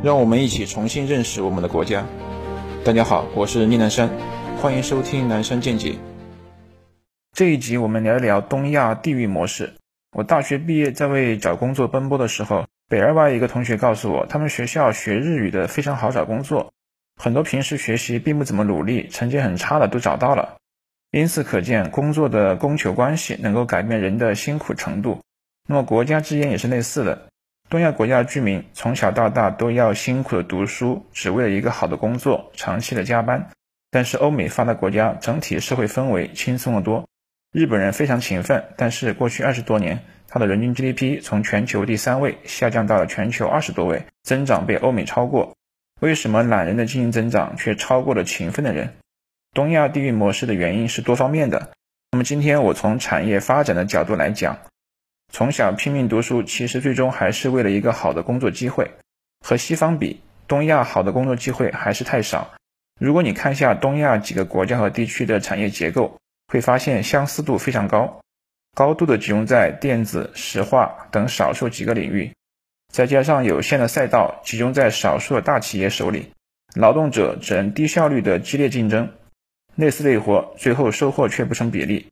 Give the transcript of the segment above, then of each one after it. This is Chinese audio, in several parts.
让我们一起重新认识我们的国家。大家好，我是宁南山，欢迎收听南山见解。这一集我们聊一聊东亚地域模式。我大学毕业在为找工作奔波的时候，北二外一个同学告诉我，他们学校学日语的非常好找工作，很多平时学习并不怎么努力，成绩很差的都找到了。因此可见，工作的供求关系能够改变人的辛苦程度。那么国家之间也是类似的，东亚国家居民从小到大都要辛苦的读书，只为了一个好的工作，长期的加班。但是欧美发达国家整体社会氛围轻松得多，日本人非常勤奋，但是过去20多年，他的人均 GDP 从全球第3位下降到了全球20多位，增长被欧美超过。为什么懒人的经济增长却超过了勤奋的人？东亚地域模式的原因是多方面的。那么今天我从产业发展的角度来讲，从小拼命读书，其实最终还是为了一个好的工作机会。和西方比，东亚好的工作机会还是太少。如果你看一下东亚几个国家和地区的产业结构，会发现相似度非常高，高度的集中在电子、石化等少数几个领域，再加上有限的赛道集中在少数的大企业手里，劳动者只能低效率的激烈竞争，累死累活，最后收获却不成比例。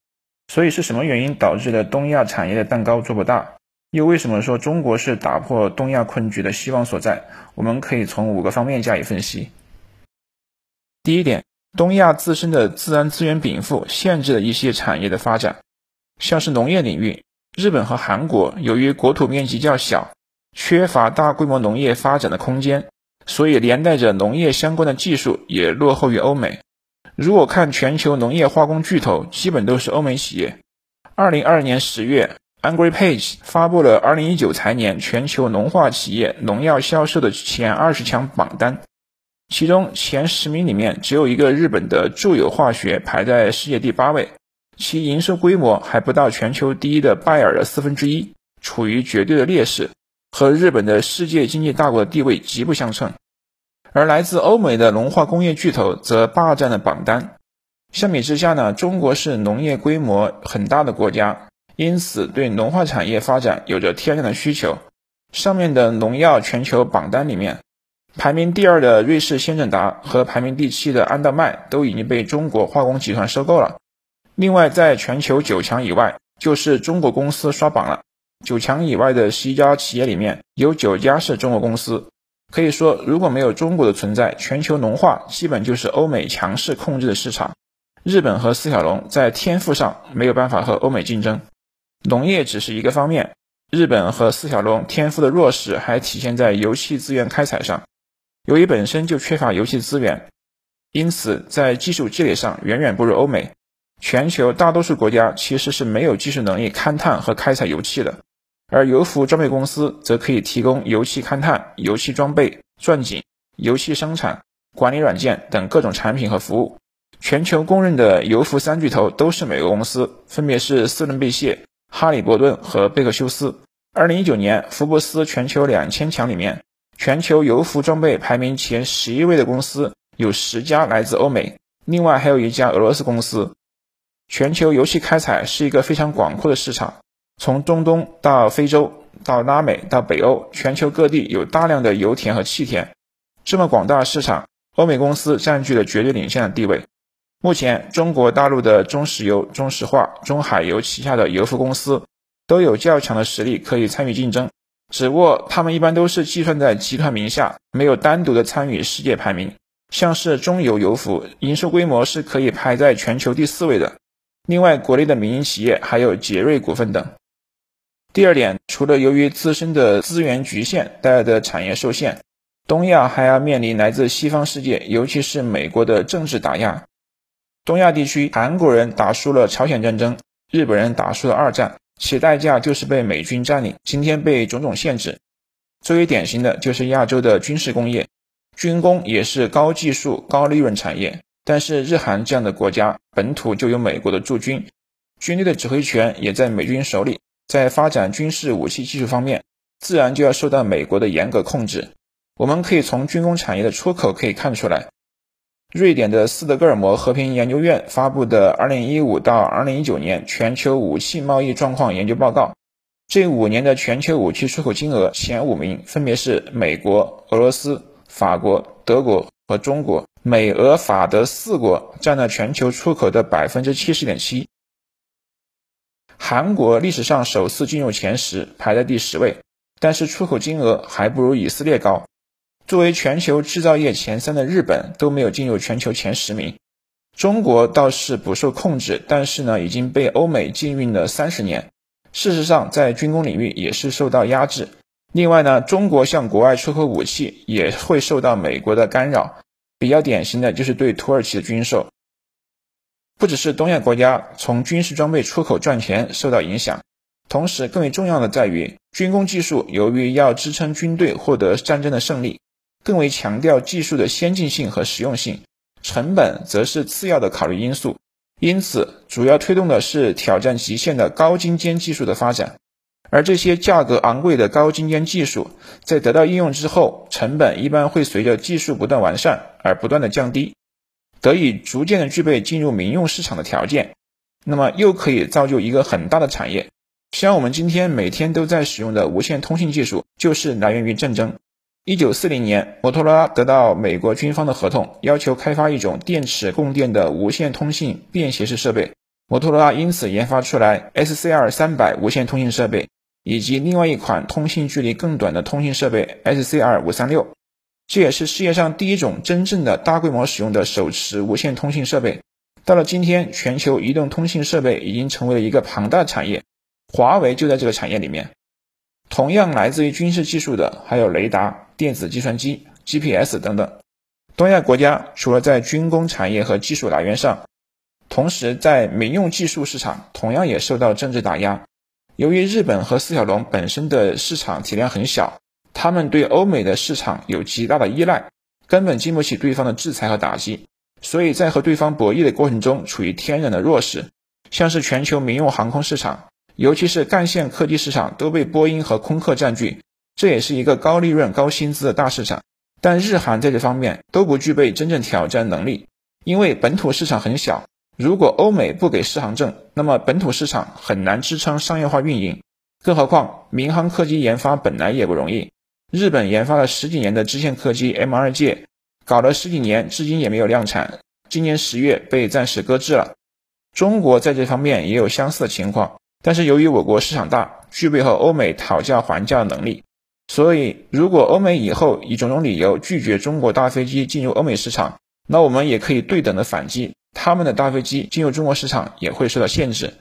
所以是什么原因导致了东亚产业的蛋糕做不大？又为什么说中国是打破东亚困局的希望所在？我们可以从5个方面加以分析。第一点，东亚自身的自然资源禀赋限制了一些产业的发展，像是农业领域，日本和韩国由于国土面积较小，缺乏大规模农业发展的空间，所以连带着农业相关的技术也落后于欧美。如果看全球农业化工巨头，基本都是欧美企业。2022年10月 Agropages 发布了2019财年全球农化企业农药销售的前20强榜单，其中前10名里面只有一个日本的住友化学排在世界第8位，其营收规模还不到全球第1的拜耳的1/4，处于绝对的劣势，和日本的世界经济大国的地位极不相称。而来自欧美的农化工业巨头则霸占了榜单。相比之下呢，中国是农业规模很大的国家，因此对农化产业发展有着天然的需求。上面的农药全球榜单里面，排名第2的瑞士先正达和排名第7的安道麦都已经被中国化工集团收购了。另外，在全球9强以外，就是中国公司刷榜了。9强以外的11家企业里面，有9家是中国公司。可以说，如果没有中国的存在，全球农化基本就是欧美强势控制的市场。日本和四小龙在天赋上没有办法和欧美竞争。农业只是一个方面，日本和四小龙天赋的弱势还体现在油气资源开采上。由于本身就缺乏油气资源，因此在技术积累上远远不如欧美。全球大多数国家其实是没有技术能力勘探和开采油气的，而油服装备公司则可以提供油气勘探、油气装备、钻井、油气生产、管理软件等各种产品和服务。全球公认的油服3巨头都是美国公司，分别是斯伦贝谢、哈里伯顿和贝克休斯。2019年福布斯全球2000强里面，全球油服装备排名前11位的公司有10家来自欧美，另外还有1家俄罗斯公司。全球油气开采是一个非常广阔的市场，从中东到非洲到拉美到北欧，全球各地有大量的油田和气田。这么广大的市场，欧美公司占据了绝对领先的地位。目前中国大陆的中石油、中石化、中海油旗下的油服公司都有较强的实力可以参与竞争，只不过他们一般都是计算在集团名下，没有单独的参与世界排名。像是中油油服，营收规模是可以排在全球第4位的。另外，国内的民营企业还有杰瑞股份等。第二点，除了由于自身的资源局限带来的产业受限，东亚还要面临来自西方世界，尤其是美国的政治打压。东亚地区，韩国人打输了朝鲜战争，日本人打输了2战，其代价就是被美军占领，今天被种种限制。最为典型的就是亚洲的军事工业，军工也是高技术、高利润产业，但是日韩这样的国家本土就有美国的驻军，军队的指挥权也在美军手里，在发展军事武器技术方面，自然就要受到美国的严格控制。我们可以从军工产业的出口可以看出来。瑞典的斯德哥尔摩和平研究院发布的2015到2019年全球武器贸易状况研究报告，近5年的全球武器出口金额前5名分别是美国、俄罗斯、法国、德国和中国。美、俄、法、德4国占了全球出口的 70.7%。 韩国历史上首次进入前10，排在第10位，但是出口金额还不如以色列高。作为全球制造业前3的日本都没有进入全球前10名。中国倒是不受控制，但是呢已经被欧美禁运了30年。事实上在军工领域也是受到压制。另外呢，中国向国外出口武器也会受到美国的干扰，比较典型的就是对土耳其的军售。不只是东亚国家从军事装备出口赚钱受到影响，同时更为重要的在于军工技术由于要支撑军队获得战争的胜利，更为强调技术的先进性和实用性，成本则是次要的考虑因素。因此主要推动的是挑战极限的高精尖技术的发展，而这些价格昂贵的高精尖技术在得到应用之后，成本一般会随着技术不断完善而不断的降低，得以逐渐的具备进入民用市场的条件，那么又可以造就一个很大的产业。像我们今天每天都在使用的无线通信技术就是来源于战争。1940年摩托罗拉得到美国军方的合同，要求开发一种电池供电的无线通信便携式设备，摩托罗拉因此研发出来 SCR300 无线通信设备，以及另外一款通信距离更短的通信设备 SCR536， 这也是世界上第一种真正的大规模使用的手持无线通信设备。到了今天，全球移动通信设备已经成为了一个庞大的产业，华为就在这个产业里面。同样来自于军事技术的还有雷达、电子计算机、GPS 等等。东亚国家除了在军工产业和技术来源上，同时在民用技术市场同样也受到政治打压。由于日本和四小龙本身的市场体量很小，他们对欧美的市场有极大的依赖，根本经不起对方的制裁和打击，所以在和对方博弈的过程中处于天然的弱势。像是全球民用航空市场，尤其是干线客机市场都被波音和空客占据，这也是一个高利润高薪资的大市场，但日韩在这方面都不具备真正挑战能力，因为本土市场很小，如果欧美不给适航证，那么本土市场很难支撑商业化运营。更何况民航客机研发本来也不容易，日本研发了10几年的支线客机 MRJ 搞了10几年，至今也没有量产，今年10月被暂时搁置了。中国在这方面也有相似的情况，但是由于我国市场大，具备和欧美讨价还价的能力，所以如果欧美以后以种种理由拒绝中国大飞机进入欧美市场，那我们也可以对等的反击，他们的大飞机进入中国市场也会受到限制。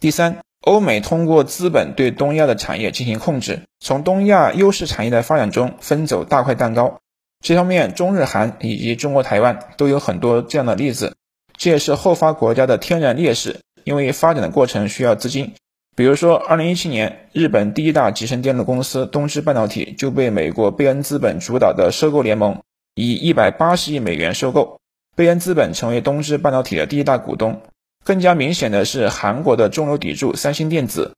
第3，欧美通过资本对东亚的产业进行控制，从东亚优势产业的发展中分走大块蛋糕。这方面中日韩以及中国台湾都有很多这样的例子，这也是后发国家的天然劣势，因为发展的过程需要资金。比如说2017年日本第一大集成电路公司东芝半导体就被美国贝恩资本主导的收购联盟以180亿美元收购，贝恩资本成为东芝半导体的第一大股东。更加明显的是韩国的中流砥柱三星电子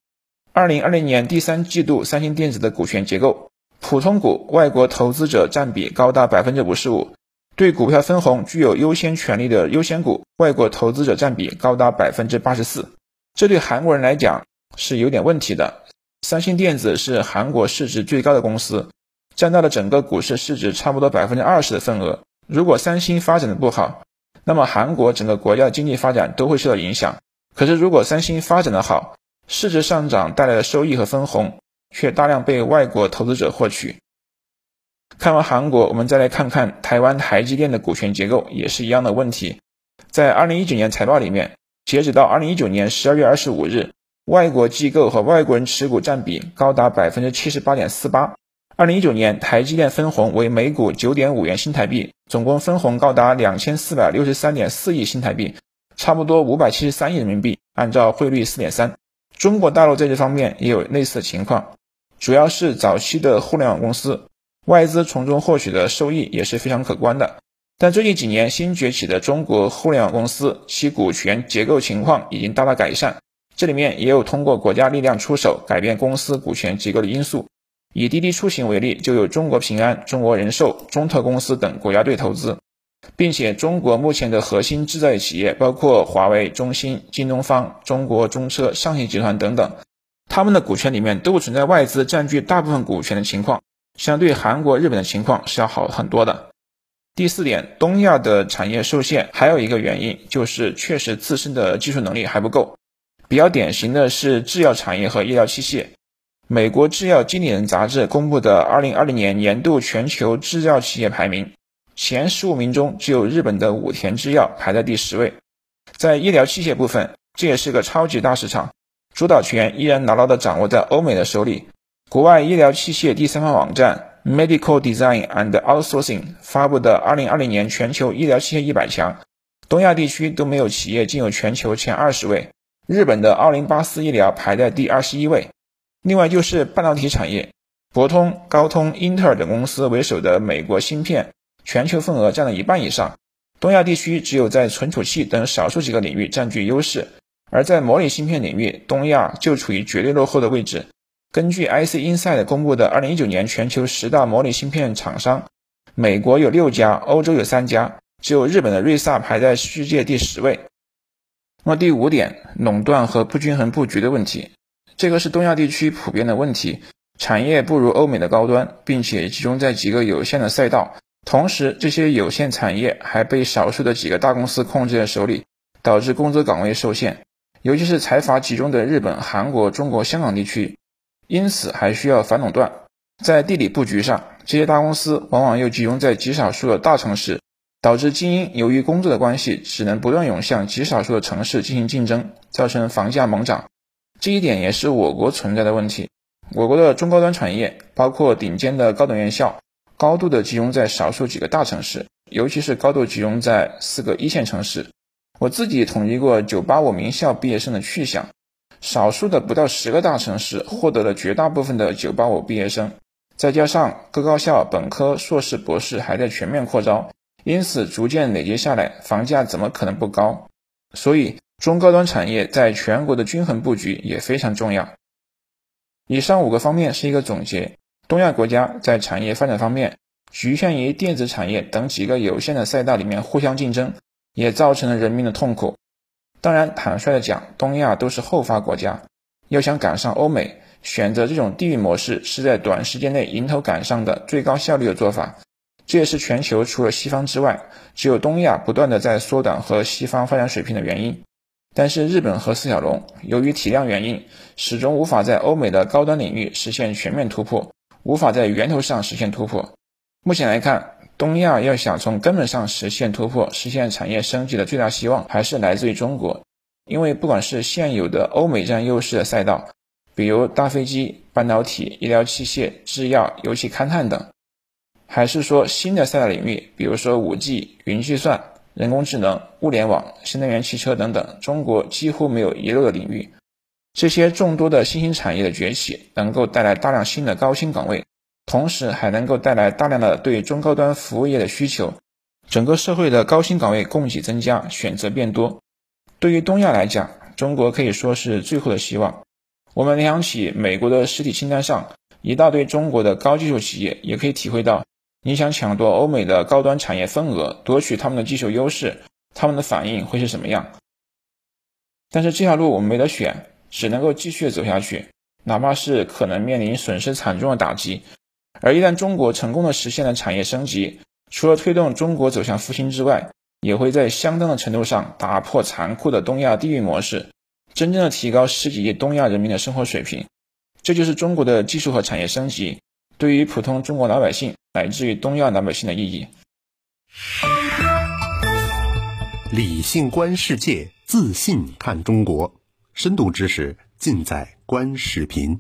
，2020年第3季度三星电子的股权结构，普通股外国投资者占比高达 55%，对股票分红具有优先权利的优先股外国投资者占比高达 84%， 这对韩国人来讲是有点问题的。三星电子是韩国市值最高的公司，占到了整个股市市值差不多 20% 的份额，如果三星发展的不好，那么韩国整个国家的经济发展都会受到影响。可是如果三星发展的好，市值上涨带来的收益和分红却大量被外国投资者获取。看完韩国，我们再来看看台湾台积电的股权结构，也是一样的问题。在2019年财报里面，截止到2019年12月25日，外国机构和外国人持股占比高达 78.48%。2019年台积电分红为每股 9.5 元新台币，总共分红高达 2463.4 亿新台币，差不多573亿人民币，按照汇率 4.3。 中国大陆在这方面也有类似的情况，主要是早期的互联网公司，外资从中获取的收益也是非常可观的。但最近几年新崛起的中国互联网公司，其股权结构情况已经大大改善，这里面也有通过国家力量出手改变公司股权结构的因素。以滴滴出行为例，就有中国平安、中国人寿、中特公司等国家队投资，并且中国目前的核心制造业企业包括华为、中兴、京东方、中国中车、上汽集团等等，他们的股权里面都存在外资占据大部分股权的情况，相对韩国、日本的情况是要好很多的。第四点，东亚的产业受限还有一个原因就是确实自身的技术能力还不够。比较典型的是制药产业和医疗器械。美国制药经理人杂志公布的2020年年度全球制药企业排名，前15名中只有日本的武田制药排在第10位。在医疗器械部分，这也是个超级大市场，主导权依然牢牢地掌握在欧美的手里。国外医疗器械第三方网站 Medical Design and Outsourcing 发布的2020年全球医疗器械100强，东亚地区都没有企业进入全球前20位，日本的2084医疗排在第21位。另外就是半导体产业，博通、高通、英特尔等公司为首的美国芯片全球份额占了一半以上，东亚地区只有在存储器等少数几个领域占据优势，而在模拟芯片领域，东亚就处于绝对落后的位置。根据 IC Insights 公布的2019年全球10大模拟芯片厂商，美国有6家，欧洲有3家，只有日本的瑞萨排在世界第10位。那么第五点，垄断和不均衡布局的问题，这个是东亚地区普遍的问题，产业不如欧美的高端，并且集中在几个有限的赛道，同时这些有限产业还被少数的几个大公司控制在手里，导致工作岗位受限，尤其是财阀集中的日本、韩国、中国、香港地区，因此还需要反垄断。在地理布局上，这些大公司往往又集中在极少数的大城市，导致精英由于工作的关系只能不断涌向极少数的城市进行竞争，造成房价猛涨。这一点也是我国存在的问题，我国的中高端产业包括顶尖的高等院校，高度的集中在少数几个大城市，尤其是高度集中在4个一线城市。我自己统计过985名校毕业生的去向，少数的不到10个大城市获得了绝大部分的985毕业生，再加上各高校本科、硕士、博士还在全面扩招，因此逐渐累积下来，房价怎么可能不高？所以中高端产业在全国的均衡布局也非常重要。以上5个方面是一个总结，东亚国家在产业发展方面局限于电子产业等几个有限的赛道里面互相竞争，也造成了人民的痛苦。当然坦率的讲，东亚都是后发国家，要想赶上欧美，选择这种地域模式是在短时间内迎头赶上的最高效率的做法，这也是全球除了西方之外只有东亚不断的在缩短和西方发展水平的原因。但是日本和四小龙由于体量原因，始终无法在欧美的高端领域实现全面突破，无法在源头上实现突破。目前来看，东亚要想从根本上实现突破，实现产业升级的最大希望还是来自于中国，因为不管是现有的欧美占优势的赛道，比如大飞机、半导体、医疗器械、制药、油气勘探等，还是说新的赛道领域，比如说 5G、 云计算、人工智能、物联网、新能源汽车等等，中国几乎没有遗漏的领域。这些众多的新兴产业的崛起能够带来大量新的高薪岗位，同时还能够带来大量的对中高端服务业的需求，整个社会的高薪岗位供给增加，选择变多。对于东亚来讲，中国可以说是最后的希望。我们联想起美国的实体清单上一大堆中国的高技术企业，也可以体会到你想抢夺欧美的高端产业份额，夺取他们的技术优势，他们的反应会是什么样？但是这条路我们没得选，只能够继续走下去，哪怕是可能面临损失惨重的打击。而一旦中国成功的实现了产业升级，除了推动中国走向复兴之外，也会在相当的程度上打破残酷的东亚地域模式，真正的提高十几亿东亚人民的生活水平。这就是中国的技术和产业升级对于普通中国老百姓乃至于东亚老百姓的意义。理性观世界，自信看中国，深度知识尽在观视频。